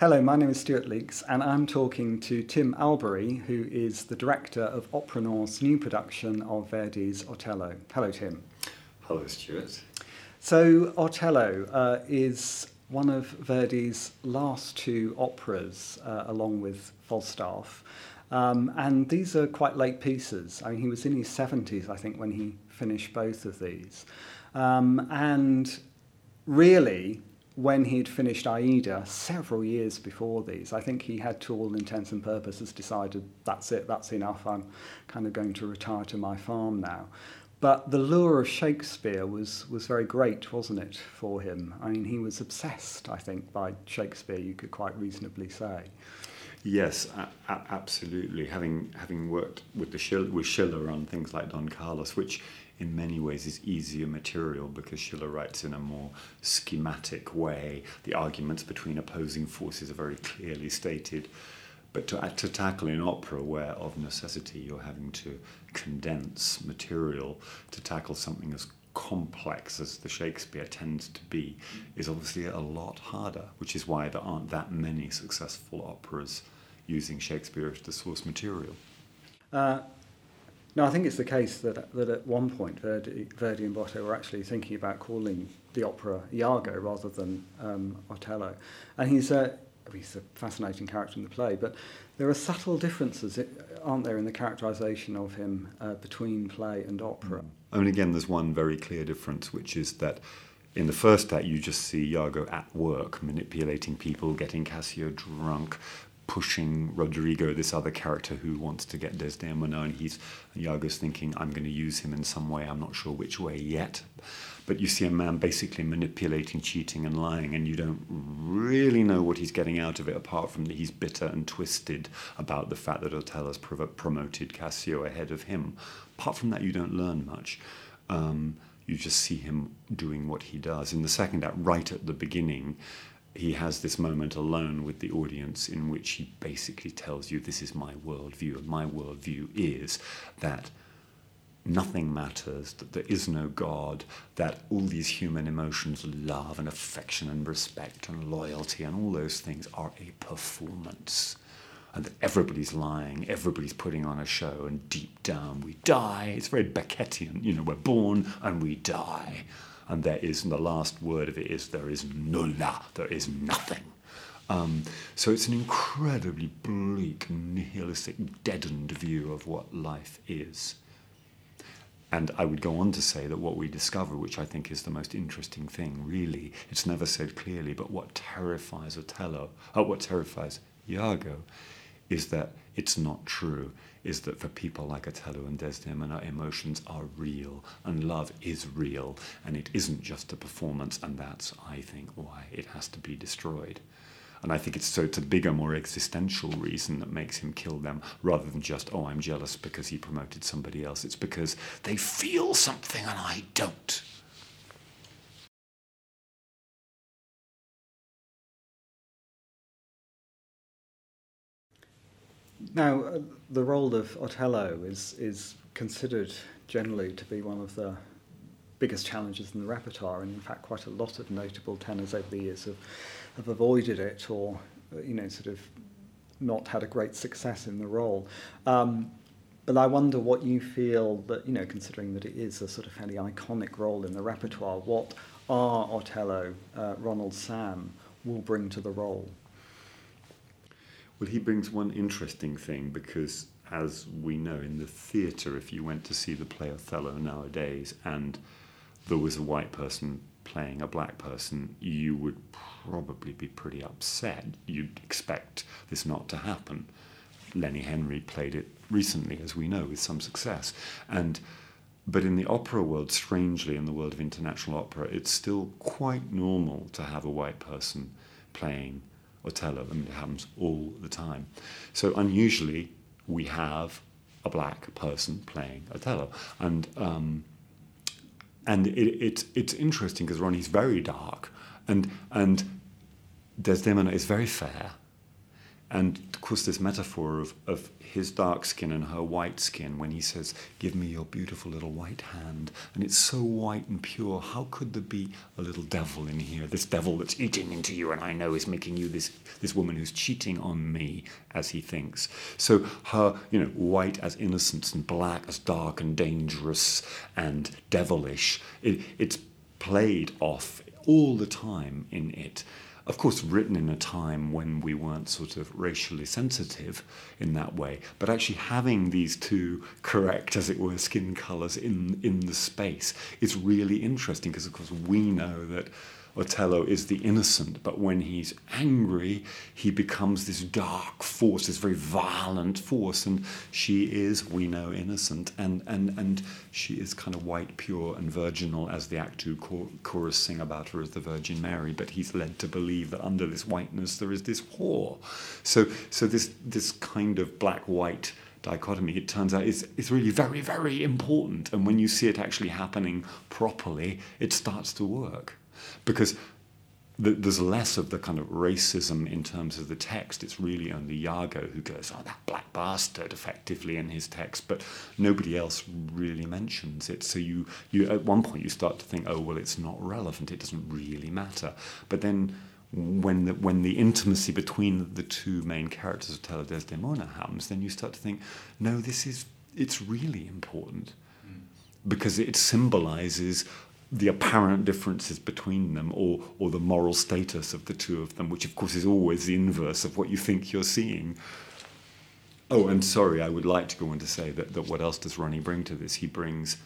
Hello, my name is Stuart Leeks, and I'm talking to Tim Albery, who is the director of Opera Nor's new production of Verdi's Otello. Hello, Tim. Hello, Stuart. So, Otello is one of Verdi's last two operas, along with Falstaff, and these are quite late pieces. I mean, he was in his 70s, I think, when he finished both of these, and really, when he'd finished Aida several years before these, I think he had, to all intents and purposes, decided that's it, that's enough, I'm kind of going to retire to my farm now. But the lure of Shakespeare was very great, wasn't it, for him? I mean, he was obsessed, I think, by Shakespeare, you could quite reasonably say. Yes, absolutely. Having worked with Schiller on things like Don Carlos, which in many ways is easier material because Schiller writes in a more schematic way. The arguments between opposing forces are very clearly stated. But to tackle an opera where, of necessity, you're having to condense material to tackle something as complex as the Shakespeare tends to be is obviously a lot harder, which is why there aren't that many successful operas using Shakespeare as the source material. No, I think it's the case that at one point Verdi and Botto were actually thinking about calling the opera Iago rather than Otello. And he's a fascinating character in the play, but there are subtle differences, aren't there, in the characterisation of him between play and opera? I mean, again, there's one very clear difference, which is that in the first act you just see Iago at work, manipulating people, getting Cassio drunk, pushing Rodrigo, this other character who wants to get Desdemona, and Iago's thinking, I'm going to use him in some way, I'm not sure which way yet. But you see a man basically manipulating, cheating and lying, and you don't really know what he's getting out of it, apart from that he's bitter and twisted about the fact that Otello's promoted Cassio ahead of him. Apart from that, you don't learn much. You just see him doing what he does. In the second act, right at the beginning, he has this moment alone with the audience in which he basically tells you, this is my worldview, and my worldview is that nothing matters, that there is no God, that all these human emotions, love and affection and respect and loyalty and all those things are a performance, and that everybody's lying, everybody's putting on a show, and deep down we die. It's very Beckettian, you know, we're born and we die. And there is, and the last word of it is, there is nulla, there is nothing. So it's an incredibly bleak, nihilistic, deadened view of what life is. And I would go on to say that what we discover, which I think is the most interesting thing, really, it's never said clearly, but what terrifies Otello, what terrifies Iago, is that it's not true, is that for people like Otello and Desdemona, emotions are real, and love is real, and it isn't just a performance, and that's, I think, why it has to be destroyed. And I think it's a bigger, more existential reason that makes him kill them, rather than just, oh, I'm jealous because he promoted somebody else. It's because they feel something and I don't. Now, the role of Otello is considered generally to be one of the biggest challenges in the repertoire, and in fact quite a lot of notable tenors over the years have avoided it, or, you know, sort of not had a great success in the role. But I wonder what you feel that, you know, considering that it is a sort of fairly iconic role in the repertoire, what are Otello, Ronald Sam, will bring to the role? Well, he brings one interesting thing, because, as we know, in the theatre, if you went to see the play Othello nowadays and there was a white person playing a black person, you would probably be pretty upset. You'd expect this not to happen. Lenny Henry played it recently, as we know, with some success. But in the opera world, strangely, in the world of international opera, it's still quite normal to have a white person playing Otello. I mean, it happens all the time. So unusually, we have a black person playing Otello, and it's interesting because Ronnie's very dark, and Desdemona is very fair, And of course, this metaphor of his dark skin and her white skin, when he says, "Give me your beautiful little white hand," and it's so white and pure. How could there be a little devil in here? This devil that's eating into you, and I know is making you this woman who's cheating on me, as he thinks. So her, white as innocence and black as dark and dangerous and devilish. It's played off all the time in it. Of course, written in a time when we weren't sort of racially sensitive in that way, but actually having these two correct, as it were, skin colours in the space is really interesting, because, of course, we know that Otello is the innocent, but when he's angry, he becomes this dark force, this very violent force, and she is, we know, innocent, and she is kind of white, pure, and virginal, as the Actu chorus sing about her as the Virgin Mary, but he's led to believe that under this whiteness there is this whore. So this kind of black-white dichotomy, it turns out, is really very, very important, and when you see it actually happening properly, it starts to work. Because there's less of the kind of racism in terms of the text. It's really only Iago who goes, "Oh, that black bastard," effectively in his text, but nobody else really mentions it. So you at one point you start to think, oh, well, it's not relevant. It doesn't really matter. But then when the intimacy between the two main characters of Otello and Desdemona happens, then you start to think, no, it's really important, because it symbolises the apparent differences between them, or the moral status of the two of them, which of course is always the inverse of what you think you're seeing. Oh, and sorry, I would like to go on to say that what else does Ronnie bring to this? He brings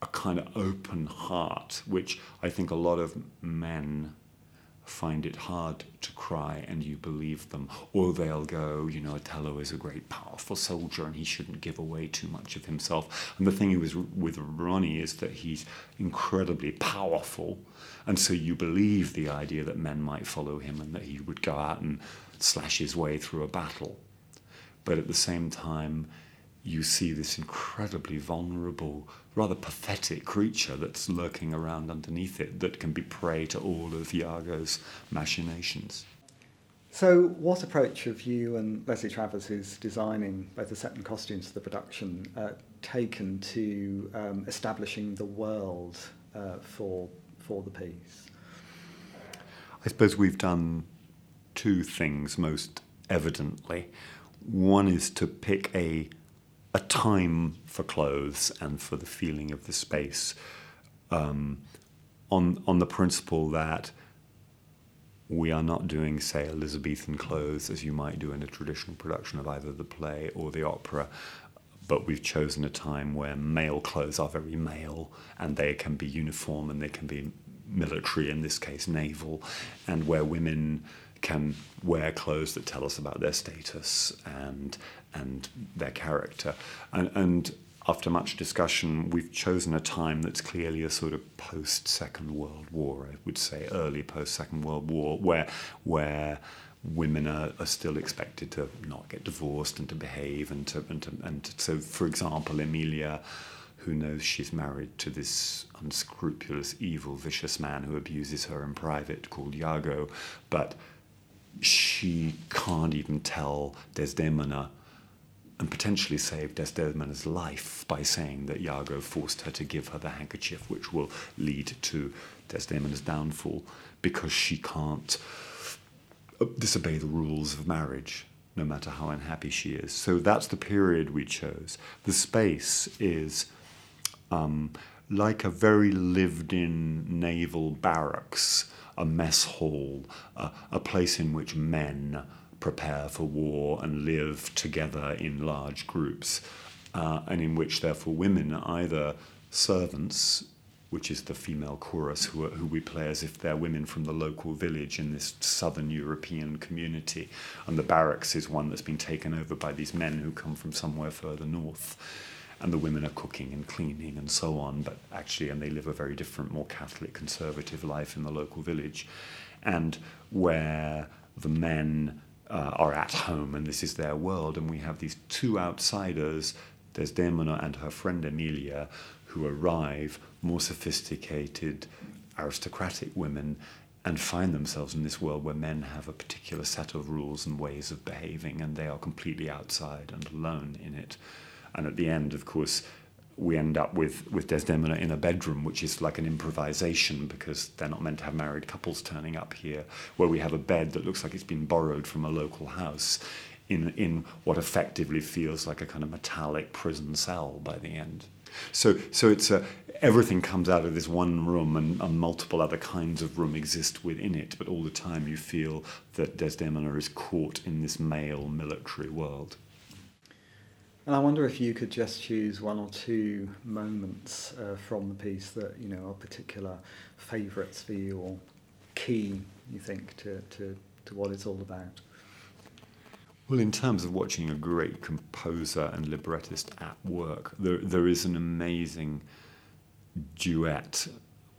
a kind of open heart, which I think a lot of men find it hard to cry, and you believe them. Or they'll go, Otello is a great, powerful soldier and he shouldn't give away too much of himself. And the thing with Ronnie is that he's incredibly powerful, and so you believe the idea that men might follow him and that he would go out and slash his way through a battle. But at the same time, you see this incredibly vulnerable, rather pathetic creature that's lurking around underneath it, that can be prey to all of Iago's machinations. So what approach have you and Leslie Travers, who's designing both the set and costumes for the production, taken to establishing the world for the piece? I suppose we've done two things most evidently. One is to pick a time for clothes and for the feeling of the space, on the principle that we are not doing, say, Elizabethan clothes as you might do in a traditional production of either the play or the opera, but we've chosen a time where male clothes are very male, and they can be uniform and they can be military, in this case naval, and where women can wear clothes that tell us about their status and their character. And after much discussion, we've chosen a time that's clearly a sort of post-Second World War, I would say, early post-Second World War, where women are still expected to not get divorced and to behave and so, for example, Emilia, who knows she's married to this unscrupulous, evil, vicious man who abuses her in private called Iago, but she can't even tell Desdemona, and potentially save Desdemona's life by saying that Iago forced her to give her the handkerchief, which will lead to Desdemona's downfall, because she can't disobey the rules of marriage, no matter how unhappy she is. So that's the period we chose. The space is like a very lived-in naval barracks, a mess hall, a place in which men prepare for war and live together in large groups, and in which, therefore, women are either servants, which is the female chorus, who we play as if they're women from the local village in this southern European community, and the barracks is one that's been taken over by these men who come from somewhere further north. And the women are cooking and cleaning and so on, but actually, and they live a very different, more Catholic, conservative life in the local village, and where the men are at home, and this is their world. And we have these two outsiders, Desdemona and her friend Emilia, who arrive, more sophisticated, aristocratic women, and find themselves in this world where men have a particular set of rules and ways of behaving, and they are completely outside and alone in it. And at the end, of course, we end up with Desdemona in a bedroom, which is like an improvisation, because they're not meant to have married couples turning up here, where we have a bed that looks like it's been borrowed from a local house in what effectively feels like a kind of metallic prison cell by the end. So it's everything comes out of this one room, and multiple other kinds of room exist within it, but all the time you feel that Desdemona is caught in this male military world. And I wonder if you could just choose one or two moments from the piece that, you know, are particular favourites for you, or key, you think, to what it's all about. Well, in terms of watching a great composer and librettist at work, there is an amazing duet,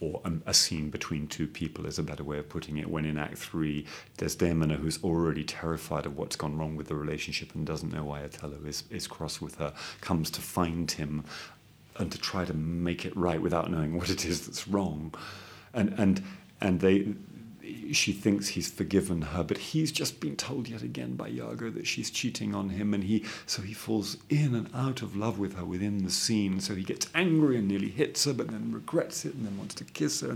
or a scene between two people is a better way of putting it, when in Act 3, Desdemona, who's already terrified of what's gone wrong with the relationship and doesn't know why Otello is cross with her, comes to find him and to try to make it right without knowing what it is that's wrong. And she thinks he's forgiven her, but he's just been told yet again by Iago that she's cheating on him, and so he falls in and out of love with her within the scene. So he gets angry and nearly hits her, but then regrets it and then wants to kiss her,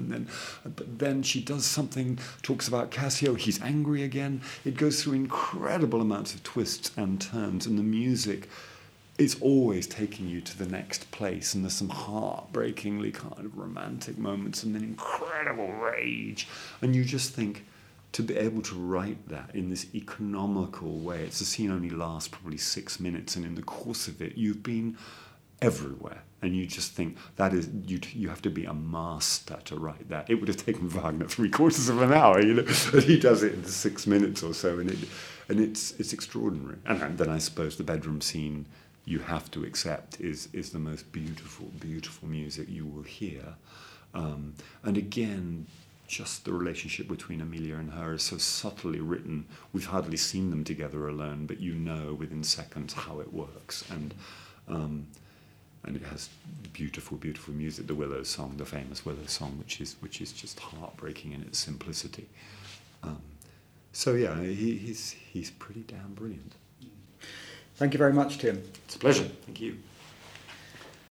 but then she does something, talks about Cassio, he's angry again. It goes through incredible amounts of twists and turns, and the music is always taking you to the next place, and there's some heartbreakingly kind of romantic moments and then incredible rage. And you just think, to be able to write that in this economical way, it's a scene only lasts probably 6 minutes, and in the course of it, you've been everywhere. And you just think, that is, you have to be a master to write that. It would have taken Wagner 3/4 of an hour, you know, but he does it in 6 minutes or so, and it's extraordinary. And then I suppose the bedroom scene, you have to accept, is the most beautiful, beautiful music you will hear. And again, just the relationship between Emilia and her is so subtly written. We've hardly seen them together alone, but you know within seconds how it works. And it has beautiful, beautiful music. The Willow Song, the famous Willow Song, which is just heartbreaking in its simplicity. So yeah, he's pretty damn brilliant. Thank you very much, Tim. It's a pleasure. Thank you.